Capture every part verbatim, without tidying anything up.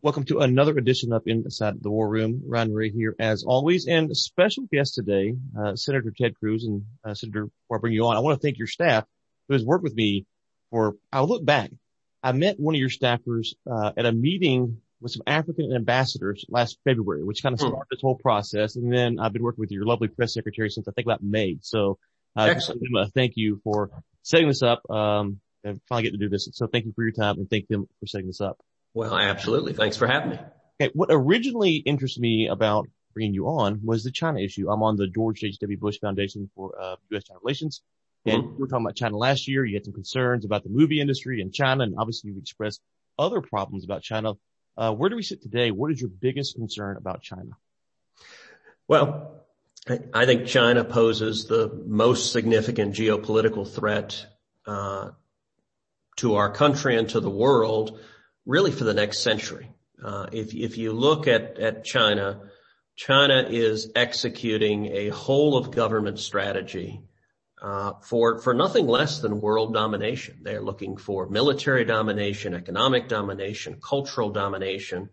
Welcome to another edition up inside the War Room. Ron Murray here as always, and special guest today, uh, Senator Ted Cruz. And uh, Senator, before I bring you on, I want to thank your staff who has worked with me for, I'll look back. I met one of your staffers uh, at a meeting with some African ambassadors last February, which kind of started this whole process. And then I've been working with your lovely press secretary since I think about May. So uh, just give them a thank you for setting this up. Um, and finally get to do this. So thank you for your time and thank them for setting this up. Well, absolutely. Thanks for having me. Okay. What originally interested me about bringing you on was the China issue. I'm on the George H W. Bush Foundation for uh, U S-China relations. And mm-hmm. we were talking about China last year. You had some concerns about the movie industry in China, and obviously you've expressed other problems about China. Uh, where do we sit today? What is your biggest concern about China? Well, I think China poses the most significant geopolitical threat uh, to our country and to the world, really for the next century. Uh, if, if you look at, at China, China is executing a whole of government strategy Uh, for, for nothing less than world domination. They're looking for military domination, economic domination, cultural domination.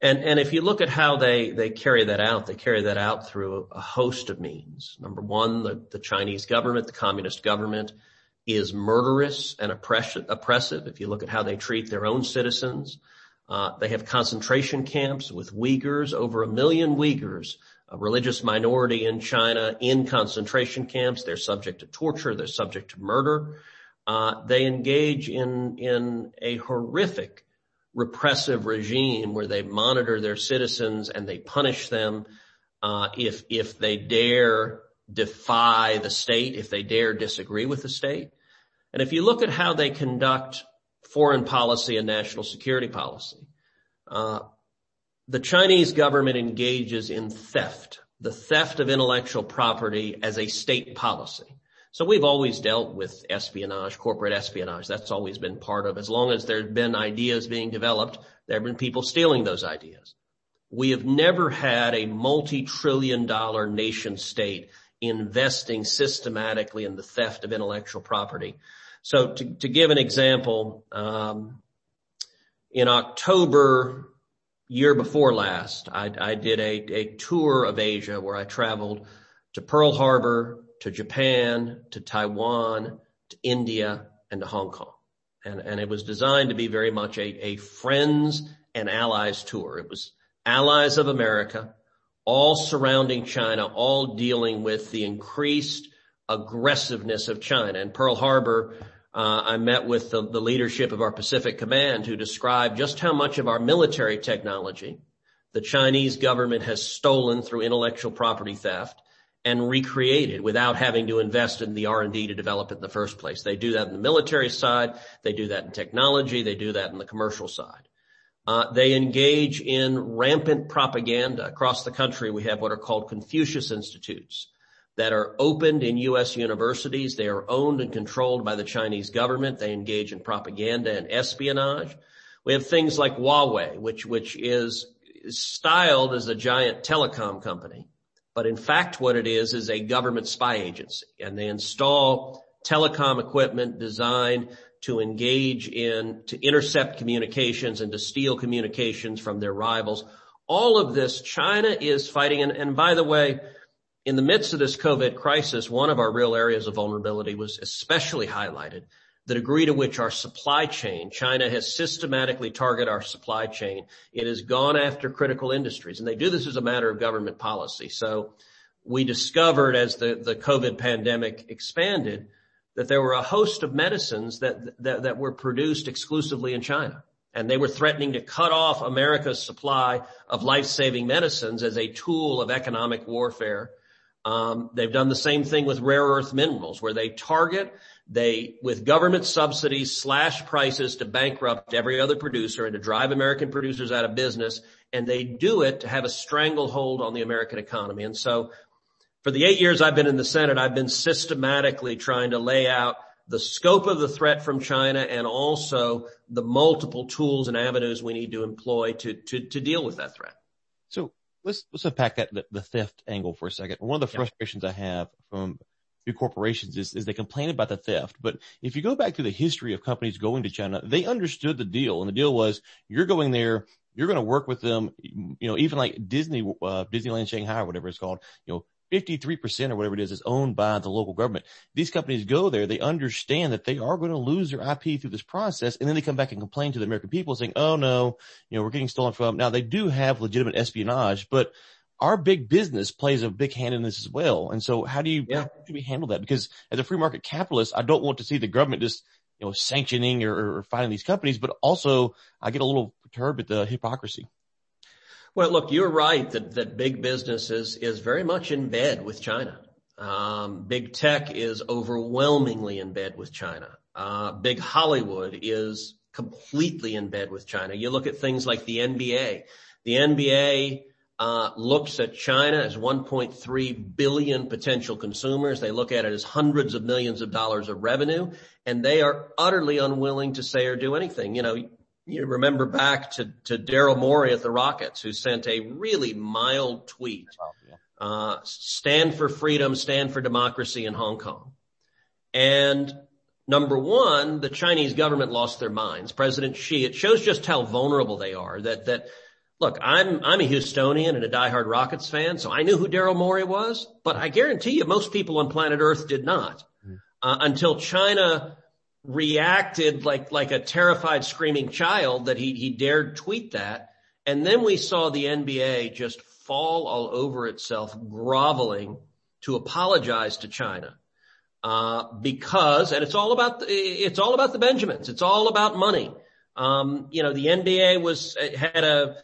And, and if you look at how they, they carry that out, they carry that out through a host of means. Number one, the, the Chinese government, the communist government is murderous and oppressive, oppressive. If you look at how they treat their own citizens, uh, they have concentration camps with Uyghurs, over a million Uyghurs, a religious minority in China, in concentration camps. They're subject to torture. They're subject to murder. Uh, they engage in, in a horrific repressive regime where they monitor their citizens and they punish them. Uh, if, if they dare defy the state, if they dare disagree with the state. And if you look at how they conduct foreign policy and national security policy, uh, the Chinese government engages in theft, the theft of intellectual property as a state policy. So we've always dealt with espionage, corporate espionage. That's always been part of, as long as there's been ideas being developed, there have been people stealing those ideas. We have never had a multi-trillion dollar nation state investing systematically in the theft of intellectual property. So to, to give an example, um, in October, year before last, I, I did a, a tour of Asia where I traveled to Pearl Harbor, to Japan, to Taiwan, to India, and to Hong Kong. And, and it was designed to be very much a, a friends and allies tour. It was allies of America, all surrounding China, all dealing with the increased aggressiveness of China. In Pearl Harbor, Uh, I met with the, the leadership of our Pacific Command, who described just how much of our military technology the Chinese government has stolen through intellectual property theft and recreated without having to invest in the R and D to develop it in the first place. They do that in the military side. They do that in technology. They do that in the commercial side. Uh, they engage in rampant propaganda. Across the country, we have what are called Confucius Institutes that are opened in U S universities. They are owned and controlled by the Chinese government. They engage in propaganda and espionage. We have things like Huawei, which, which is styled as a giant telecom company. But in fact, what it is, is a government spy agency. And they install telecom equipment designed to engage in, to intercept communications and to steal communications from their rivals. All of this, China is fighting. And, and by the way, in the midst of this COVID crisis, one of our real areas of vulnerability was especially highlighted, the degree to which our supply chain, China has systematically targeted our supply chain. It has gone after critical industries, and they do this as a matter of government policy. So we discovered as the, the COVID pandemic expanded that there were a host of medicines that, that, that were produced exclusively in China, and they were threatening to cut off America's supply of life-saving medicines as a tool of economic warfare. Um, they've done the same thing with rare earth minerals, where they target, they, with government subsidies, slash prices to bankrupt every other producer and to drive American producers out of business. And they do it to have a stranglehold on the American economy. And so for the eight years I've been in the Senate, I've been systematically trying to lay out the scope of the threat from China and also the multiple tools and avenues we need to employ to, to, to deal with that threat. So, Let's, let's unpack that, the, the theft angle for a second. One of the frustrations yeah. I have from big corporations is, is they complain about the theft. But if you go back to the history of companies going to China, they understood the deal. And the deal was, you're going there, You're going to work with them, you know, even like Disney, uh, Disneyland Shanghai or whatever it's called, you know, fifty-three percent or whatever it is is owned by the local government. These companies go there. They understand that they are going to lose their I P through this process. And then they come back and complain to the American people saying, oh, no, you know, we're getting stolen from. Now, they do have legitimate espionage, but our big business plays a big hand in this as well. And so how do you yeah. how do we handle that? Because as a free market capitalist, I don't want to see the government just, you know, sanctioning or, or fighting these companies. But also I get a little perturbed at the hypocrisy. Well, look, you're right that, that big business is, is very much in bed with China. Um, big tech is overwhelmingly in bed with China. Uh, big Hollywood is completely in bed with China. You look at things like the N B A. The N B A, uh, looks at China as one point three billion potential consumers. They look at it as hundreds of millions of dollars of revenue, and they are utterly unwilling to say or do anything. You know, You remember back to, to Daryl Morey at the Rockets, who sent a really mild tweet, uh, stand for freedom, stand for democracy in Hong Kong. And number one, the Chinese government lost their minds. President Xi, it shows just how vulnerable they are. That, that, look, I'm, I'm a Houstonian and a diehard Rockets fan, so I knew who Daryl Morey was, but I guarantee you most people on planet Earth did not, uh, until China reacted like like a terrified screaming child that he he dared tweet that. And then we saw the N B A just fall all over itself, groveling to apologize to China, uh because and it's all about the, it's all about the Benjamins. It's all about money. Um you know, the N B A was had a,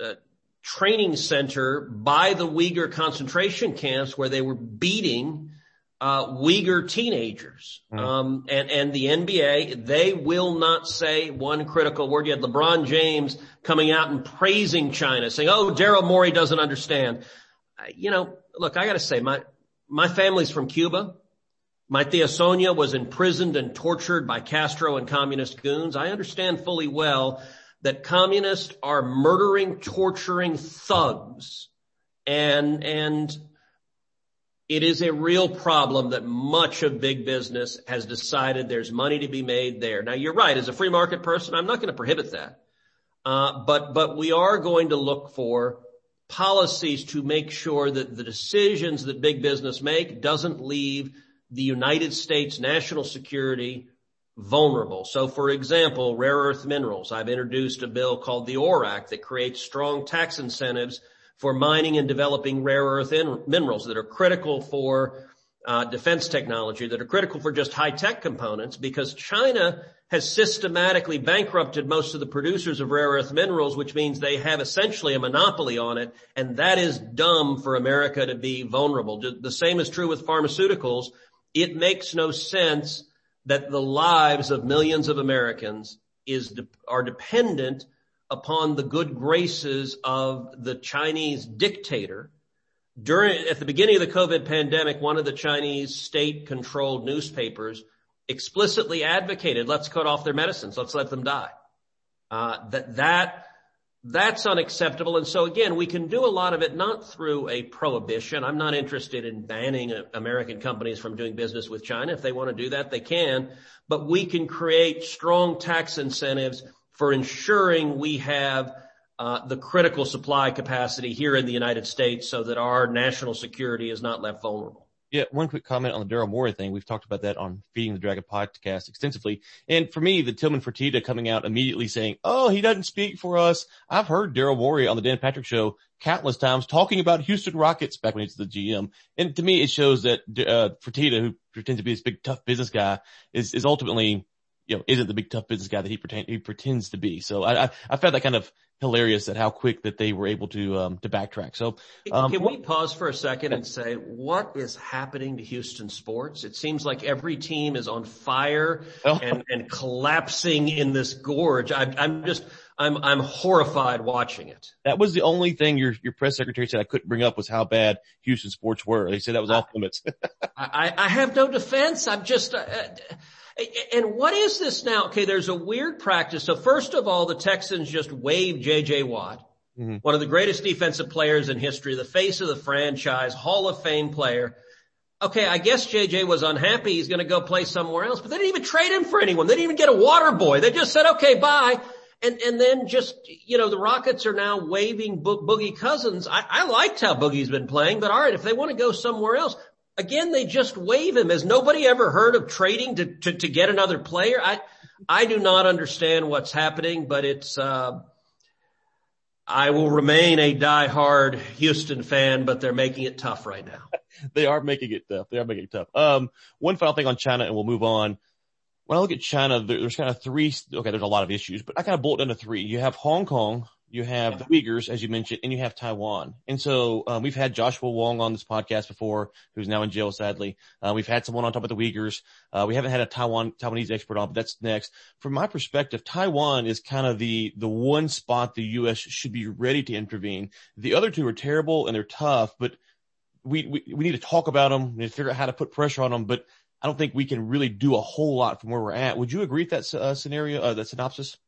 a training center by the Uyghur concentration camps where they were beating Uh, Uyghur teenagers. Um, and, and the N B A, they will not say one critical word. You had LeBron James coming out and praising China, saying, oh, Daryl Morey doesn't understand. Uh, you know, look, I gotta say, my, my family's from Cuba. My tia Sonia was imprisoned and tortured by Castro and communist goons. I understand fully well that communists are murdering, torturing thugs, and, and, it is a real problem that much of big business has decided there's money to be made there. Now, you're right. As a free market person, I'm not going to prohibit that. Uh, but, but we are going to look for policies to make sure that the decisions that big business make doesn't leave the United States national security vulnerable. So, for example, rare earth minerals. I've introduced a bill called the O R E Act that creates strong tax incentives for mining and developing rare earth in- minerals that are critical for uh defense technology, that are critical for just high-tech components, because China has systematically bankrupted most of the producers of rare earth minerals, which means they have essentially a monopoly on it, and that is dumb for America to be vulnerable. The same is true with pharmaceuticals. It makes no sense that the lives of millions of Americans is de- are dependent upon the good graces of the Chinese dictator. During, at the beginning of the COVID pandemic, one of the Chinese state-controlled newspapers explicitly advocated, let's cut off their medicines, let's let them die. Uh, that, that, that's unacceptable. And so again, we can do a lot of it not through a prohibition. I'm not interested in banning American companies from doing business with China. If they want to do that, they can, but we can create strong tax incentives for ensuring we have uh the critical supply capacity here in the United States so that our national security is not left vulnerable. Yeah, one quick comment on the Daryl Morey thing. We've talked about that on Feeding the Dragon podcast extensively. And for me, the Tillman Fertitta coming out immediately saying, oh, he doesn't speak for us. I've heard Daryl Morey on the Dan Patrick Show countless times talking about Houston Rockets back when he was the G M. And to me, it shows that uh Fertitta, who pretends to be this big, tough business guy, is is ultimately – you know, isn't the big tough business guy that he pretend, he pretends to be. So I, I, I found that kind of hilarious at how quick that they were able to, um, to backtrack. So, um, can we pause for a second and say, what is happening to Houston sports? It seems like every team is on fire and, and collapsing in this gorge. I, I'm just, I'm, I'm horrified watching it. That was the only thing your, your press secretary said I couldn't bring up was how bad Houston sports were. They said that was off limits. I, I, I have no defense. I'm just, uh, and what is this now? Okay, there's a weird practice. So first of all, the Texans just waived J J Watt, mm-hmm. one of the greatest defensive players in history, the face of the franchise, Hall of Fame player. Okay, I guess J J was unhappy. He's going to go play somewhere else. But they didn't even trade him for anyone. They didn't even get a water boy. They just said, okay, bye. And, and then just, you know, the Rockets are now waving Bo- Boogie Cousins. I, I liked how Boogie's been playing, but all right, if they want to go somewhere else, again, they just wave him. Has nobody ever heard of trading to, to, to get another player? I, I do not understand what's happening, but it's, uh, I will remain a diehard Houston fan, but they're making it tough right now. They are making it tough. They are making it tough. Um, one final thing on China and we'll move on. When I look at China, there's kind of three, okay, there's a lot of issues, but I kind of boil it down to three. You have Hong Kong, you have the Uyghurs, as you mentioned, and you have Taiwan. And so, um, we've had Joshua Wong on this podcast before, who's now in jail, sadly. Uh, we've had someone on top of the Uyghurs. Uh, we haven't had a Taiwan, Taiwanese expert on, but that's next. From my perspective, Taiwan is kind of the, the one spot the U S should be ready to intervene. The other two are terrible and they're tough, but we, we, we need to talk about them and figure out how to put pressure on them. But I don't think we can really do a whole lot from where we're at. Would you agree with that uh, scenario, uh, that synopsis?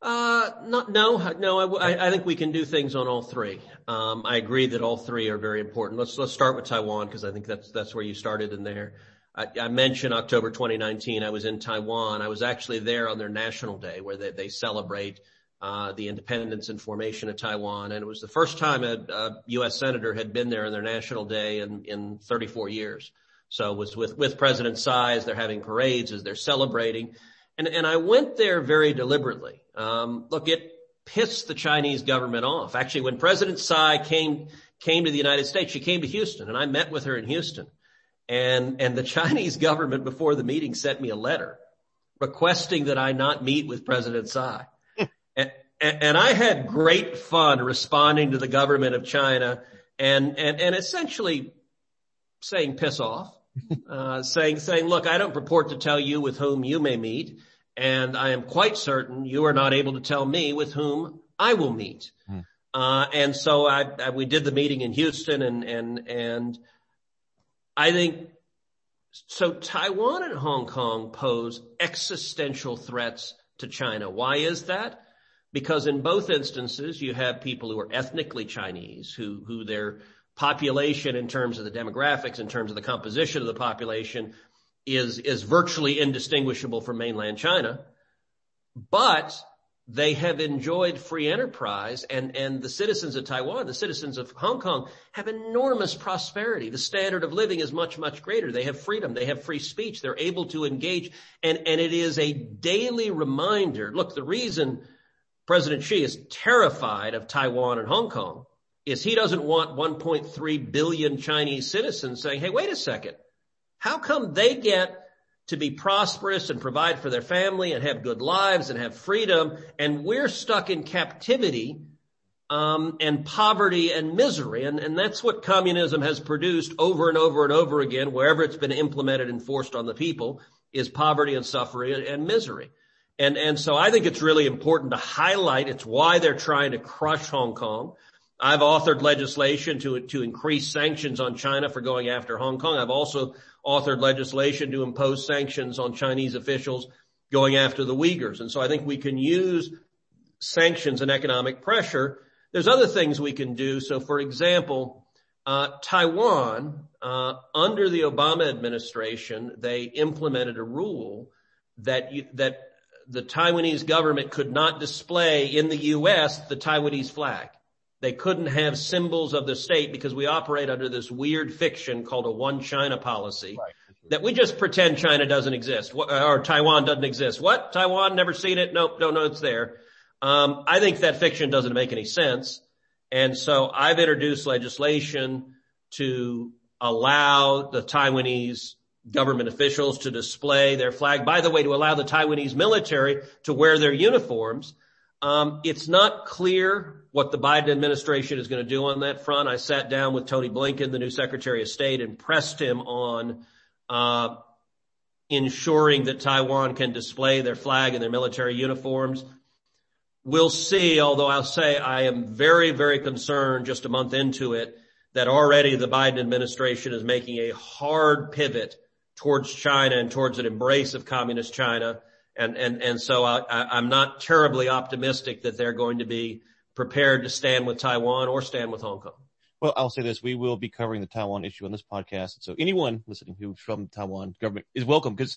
Uh, not, no, no, I, I think we can do things on all three. Um, I agree that all three are very important. Let's, let's start with Taiwan because I think that's, that's where you started in there. I, I mentioned October twenty nineteen. I was in Taiwan. I was actually there on their National Day where they, they celebrate, uh, the independence and formation of Taiwan. And it was the first time a, a U S senator had been there on their National Day in, in thirty-four years. So it was with, with President Tsai as they're having parades, as they're celebrating. And, and I went there very deliberately. Um, look, it pissed the Chinese government off. Actually, when President Tsai came, came to the United States, she came to Houston and I met with her in Houston. And, and the Chinese government before the meeting sent me a letter requesting that I not meet with President Tsai. and, and I had great fun responding to the government of China and, and, and essentially saying piss off. Uh, saying, saying, look, I don't purport to tell you with whom you may meet, and I am quite certain you are not able to tell me with whom I will meet. Mm. Uh, and so I, I, we did the meeting in Houston and, and, and I think, so Taiwan and Hong Kong pose existential threats to China. Why is that? Because in both instances, you have people who are ethnically Chinese, who, who they're, population in terms of the demographics, in terms of the composition of the population is, is virtually indistinguishable from mainland China, but they have enjoyed free enterprise and, and the citizens of Taiwan, the citizens of Hong Kong have enormous prosperity. The standard of living is much, much greater. They have freedom. They have free speech. They're able to engage. And, and it is a daily reminder. Look, the reason President Xi is terrified of Taiwan and Hong Kong is he doesn't want one point three billion Chinese citizens saying, hey, wait a second, how come they get to be prosperous and provide for their family and have good lives and have freedom, and we're stuck in captivity um and poverty and misery? And, and that's what communism has produced over and over and over again, wherever it's been implemented and forced on the people, is poverty and suffering and, and misery. And, and so I think it's really important to highlight it's why they're trying to crush Hong Kong. I've authored legislation to to increase sanctions on China for going after Hong Kong. I've also authored legislation to impose sanctions on Chinese officials going after the Uyghurs. And so I think we can use sanctions and economic pressure. There's other things we can do. So, for example, uh Taiwan, uh under the Obama administration, they implemented a rule that you, that the Taiwanese government could not display in the U S the Taiwanese flag. They couldn't have symbols of the state because we operate under this weird fiction called a one China policy, right, that we just pretend China doesn't exist or Taiwan doesn't exist. What? Taiwan? Never seen it? Nope. Don't know it's there. Um, I think that fiction doesn't make any sense. And so I've introduced legislation to allow the Taiwanese government officials to display their flag. By the way, to allow the Taiwanese military to wear their uniforms. Um, it's not clear what the Biden administration is going to do on that front. I sat down with Tony Blinken, the new Secretary of State, and pressed him on, uh, ensuring that Taiwan can display their flag and their military uniforms. We'll see, although I'll say I am very, very concerned just a month into it that already the Biden administration is making a hard pivot towards China and towards an embrace of communist China. And, and, and so I, I'm not terribly optimistic that they're going to be prepared to stand with Taiwan or stand with Hong Kong. Well, I'll say this. We will be covering the Taiwan issue on this podcast. So anyone listening who's from Taiwan government is welcome because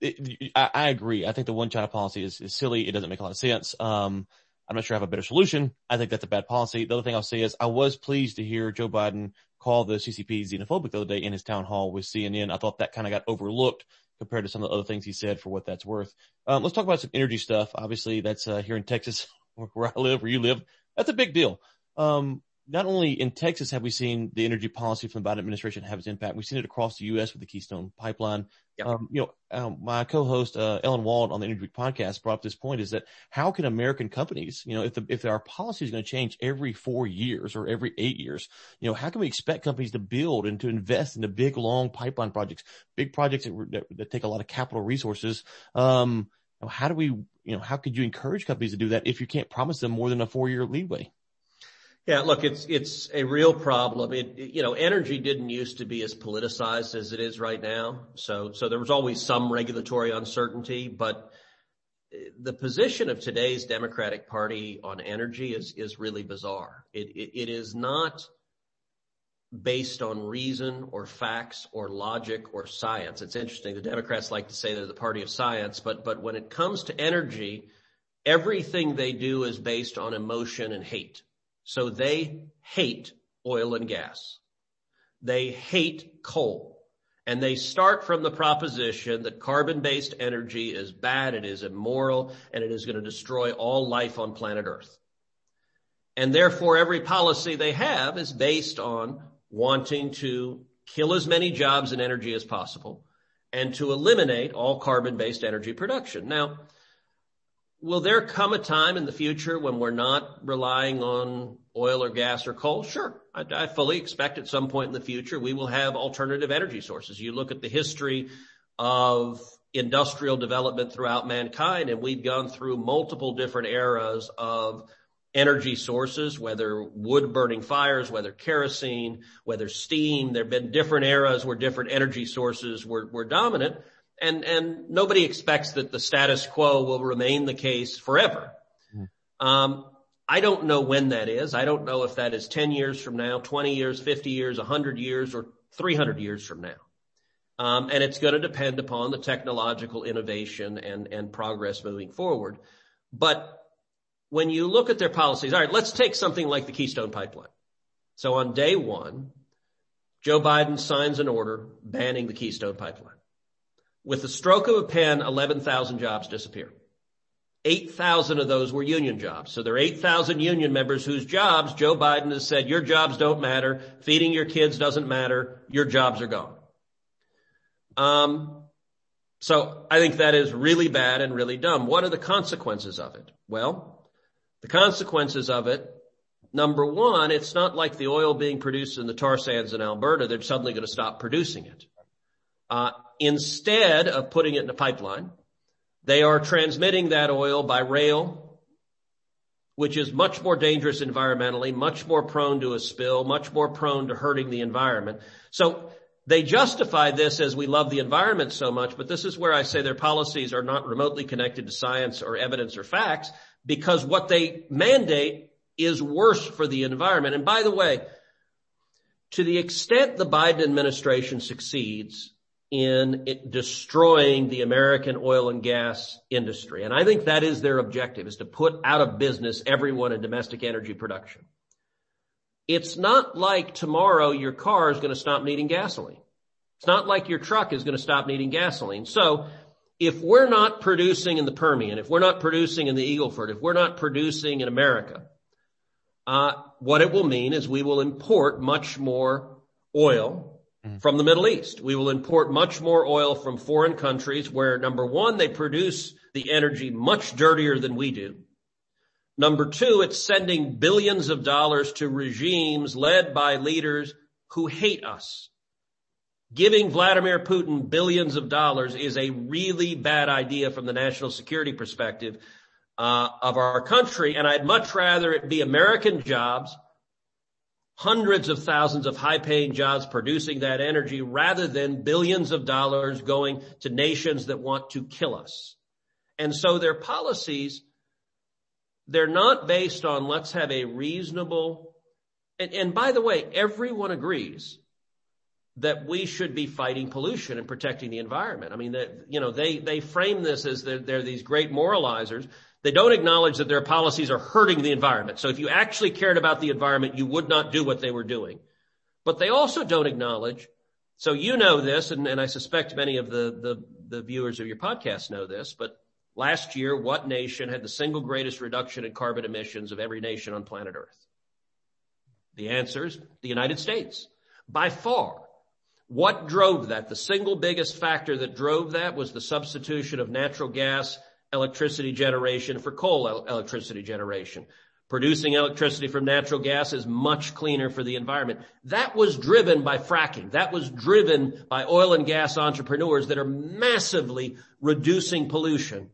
it, I, I agree. I think the one China policy is, is silly. It doesn't make a lot of sense. Um, I'm not sure I have a better solution. I think that's a bad policy. The other thing I'll say is I was pleased to hear Joe Biden call the C C P xenophobic the other day in his town hall with C N N. I thought that kind of got overlooked compared to some of the other things he said, for what that's worth. Um, let's talk about some energy stuff. Obviously, that's uh, here in Texas, where I live, where you live. That's a big deal. Um, not only in Texas have we seen the energy policy from the Biden administration have its impact. We've seen it across the U S with the Keystone Pipeline. Yep. Um, you know, um, my co-host, uh, Ellen Wald on the Energy Week podcast brought up this point, is that how can American companies, you know, if the, if our policy is going to change every four years or every eight years, you know, how can we expect companies to build and to invest in the big, long pipeline projects, big projects that, that, that take a lot of capital resources? Um, how do we, you know, how could you encourage companies to do that if you can't promise them more than a four year leeway? Yeah, look, it's it's a real problem. It, it you know, energy didn't used to be as politicized as it is right now. So so there was always some regulatory uncertainty, but the position of today's Democratic Party on energy is is really bizarre. It it, it is not based on reason or facts or logic or science. It's interesting. The Democrats like to say they're the party of science, but but when it comes to energy, everything they do is based on emotion and hate. So they hate oil and gas. They hate coal. And they start from the proposition that carbon-based energy is bad, it is immoral, and it is going to destroy all life on planet Earth. And therefore, every policy they have is based on wanting to kill as many jobs in energy as possible and to eliminate all carbon-based energy production. Now, will there come a time in the future when we're not relying on oil or gas or coal? Sure. I, I fully expect at some point in the future we will have alternative energy sources. You look at the history of industrial development throughout mankind, and we've gone through multiple different eras of energy sources, whether wood-burning fires, whether kerosene, whether steam. There have been different eras where different energy sources were, were dominant. And, and nobody expects that the status quo will remain the case forever. Mm-hmm. Um, I don't know when that is. I don't know if that is ten years from now, twenty years, fifty years, one hundred years, or three hundred years from now. Um, and it's going to depend upon the technological innovation and, and progress moving forward. But when you look at their policies, all right, let's take something like the Keystone Pipeline. So on day one, Joe Biden signs an order banning the Keystone Pipeline. With the stroke of a pen, eleven thousand jobs disappear. eight thousand of those were union jobs. So there are eight thousand union members whose jobs Joe Biden has said, your jobs don't matter. Feeding your kids doesn't matter. Your jobs are gone. Um, so I think that is really bad and really dumb. What are the consequences of it? Well, the consequences of it, number one, it's not like the oil being produced in the tar sands in Alberta. They're suddenly going to stop producing it. Uh, instead of putting it in a pipeline, they are transmitting that oil by rail, which is much more dangerous environmentally, much more prone to a spill, much more prone to hurting the environment. So they justify this as we love the environment so much, but this is where I say their policies are not remotely connected to science or evidence or facts, because what they mandate is worse for the environment. And by the way, to the extent the Biden administration succeeds in it destroying the American oil and gas industry. And I think that is their objective, is to put out of business everyone in domestic energy production. It's not like tomorrow your car is going to stop needing gasoline. It's not like your truck is going to stop needing gasoline. So if we're not producing in the Permian, if we're not producing in the Eagle Ford, if we're not producing in America, uh, what it will mean is we will import much more oil from the Middle East. We will import much more oil from foreign countries where, number one, they produce the energy much dirtier than we do. Number two, it's sending billions of dollars to regimes led by leaders who hate us. Giving Vladimir Putin billions of dollars is a really bad idea from the national security perspective uh, of our country, and I'd much rather it be American jobs, hundreds of thousands of high-paying jobs producing that energy, rather than billions of dollars going to nations that want to kill us. And so their policies, they're not based on let's have a reasonable, and, and by the way, everyone agrees that we should be fighting pollution and protecting the environment. I mean, that, you know, they, they frame this as they're, they're these great moralizers. They don't acknowledge that their policies are hurting the environment. So if you actually cared about the environment, you would not do what they were doing. But they also don't acknowledge, so you know this, and, and I suspect many of the, the, the viewers of your podcast know this, but last year, what nation had the single greatest reduction in carbon emissions of every nation on planet Earth? The answer is the United States, by far. What drove that? The single biggest factor that drove that was the substitution of natural gas electricity generation for coal el- electricity generation. Producing electricity from natural gas is much cleaner for the environment. That was driven by fracking. That was driven by oil and gas entrepreneurs that are massively reducing pollution.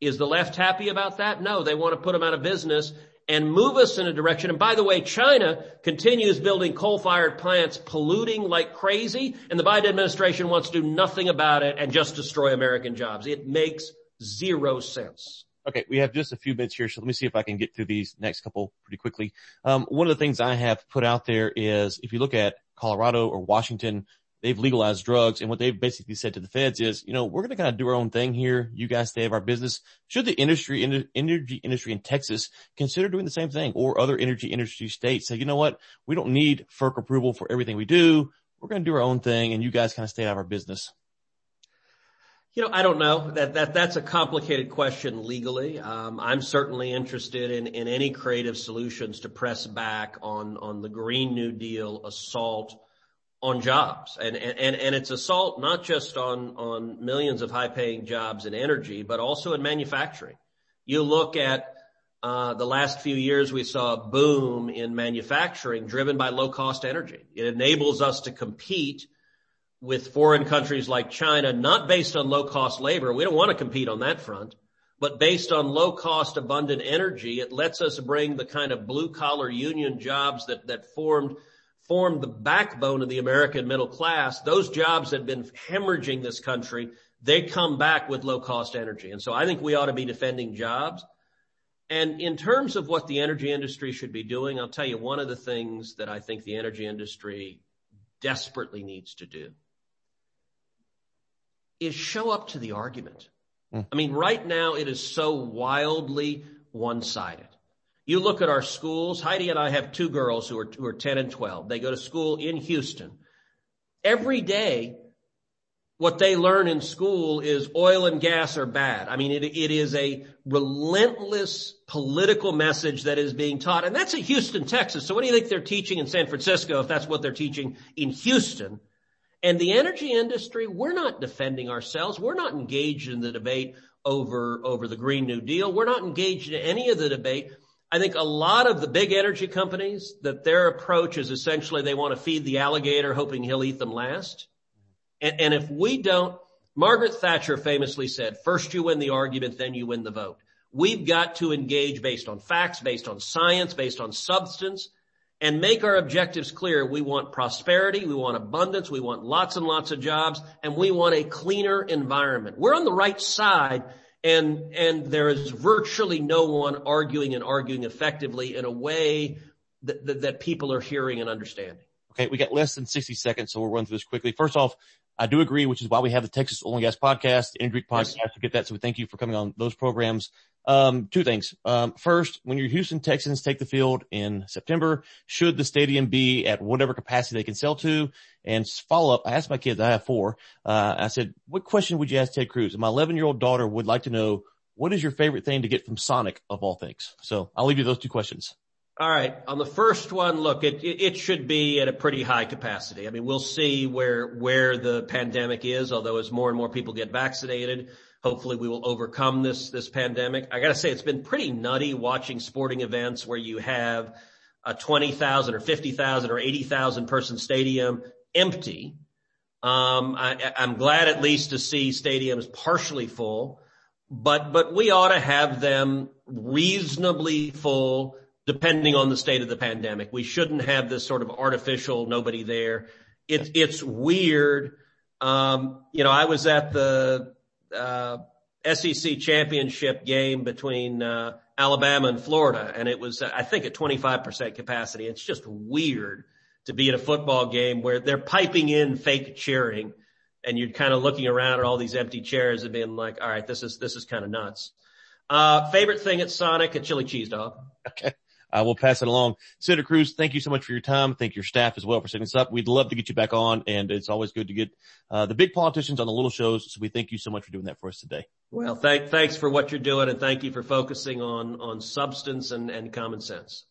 Is the left happy about that? No, they want to put them out of business and move us in a direction. And by the way, China continues building coal-fired plants, polluting like crazy, and the Biden administration wants to do nothing about it and just destroy American jobs. It makes zero sense. Okay, we have just a few minutes here, so let me see if I can get through these next couple pretty quickly. Um, one of the things I have put out there is if you look at Colorado or Washington, they've legalized drugs, and what they've basically said to the feds is, you know, we're going to kind of do our own thing here. You guys stay out of our business. Should the industry, in, energy industry in Texas consider doing the same thing, or other energy industry states say, you know what, we don't need F E R C approval for everything we do. We're going to do our own thing, and you guys kind of stay out of our business. You know, I don't know. That that that's a complicated question legally. Um, I'm certainly interested in in any creative solutions to press back on on the Green New Deal assault on jobs, and and and it's assault not just on on millions of high-paying jobs in energy, but also in manufacturing. You look at uh the last few years, we saw a boom in manufacturing driven by low-cost energy. It enables us to compete with foreign countries like China, not based on low-cost labor. We don't want to compete on that front, but based on low-cost, abundant energy. It lets us bring the kind of blue-collar union jobs that that formed formed the backbone of the American middle class. Those jobs had been hemorrhaging this country. They come back with low-cost energy. And so I think we ought to be defending jobs. And in terms of what the energy industry should be doing, I'll tell you one of the things that I think the energy industry desperately needs to do is show up to the argument. Mm. I mean, right now it is so wildly one-sided. You look at our schools. Heidi and I have two girls who are, who are ten and twelve. They go to school in Houston. Every day, what they learn in school is oil and gas are bad. I mean, it, it is a relentless political message that is being taught. And that's in Houston, Texas. So what do you think they're teaching in San Francisco if that's what they're teaching in Houston? And the energy industry, we're not defending ourselves. We're not engaged in the debate over, over the Green New Deal. We're not engaged in any of the debate. I think a lot of the big energy companies, that their approach is essentially they want to feed the alligator hoping he'll eat them last. And, and if we don't, Margaret Thatcher famously said, first you win the argument, then you win the vote. We've got to engage based on facts, based on science, based on substance, and make our objectives clear. We want prosperity, we want abundance, we want lots and lots of jobs, and we want a cleaner environment. We're on the right side. And, and there is virtually no one arguing and arguing effectively in a way that, that, that people are hearing and understanding. Okay. We got less than sixty seconds. So we'll run through this quickly. First off, I do agree, which is why we have the Texas Oil and Gas podcast, the Energy Week podcast. Yes. To get that. So we thank you for coming on those programs. Um, two things. Um, first, when your Houston Texans take the field in September, should the stadium be at whatever capacity they can sell to? And follow up, I asked my kids, I have four, uh, I said, what question would you ask Ted Cruz? And my eleven year old daughter would like to know, what is your favorite thing to get from Sonic of all things? So I'll leave you those two questions. All right. On the first one, look, it, it should be at a pretty high capacity. I mean, we'll see where, where the pandemic is, although as more and more people get vaccinated, hopefully we will overcome this, this pandemic. I got to say, it's been pretty nutty watching sporting events where you have a twenty thousand or fifty thousand or eighty thousand person stadium empty. Um, I, I'm glad at least to see stadiums partially full, but, but we ought to have them reasonably full depending on the state of the pandemic. We shouldn't have this sort of artificial nobody there. It's, it's weird. Um, you know, I was at the, uh, S E C championship game between, uh, Alabama and Florida, and it was, I think, at twenty-five percent capacity. It's just weird to be at a football game where they're piping in fake cheering and you're kind of looking around at all these empty chairs and being like, all right, this is, this is kind of nuts. Uh, favorite thing at Sonic, a chili cheese dog. Okay. I uh, will pass it along. Senator Cruz, thank you so much for your time. Thank your staff as well for setting us up. We'd love to get you back on, and it's always good to get uh the big politicians on the little shows. So we thank you so much for doing that for us today. Well, thank, thanks for what you're doing, and thank you for focusing on on substance and, and common sense.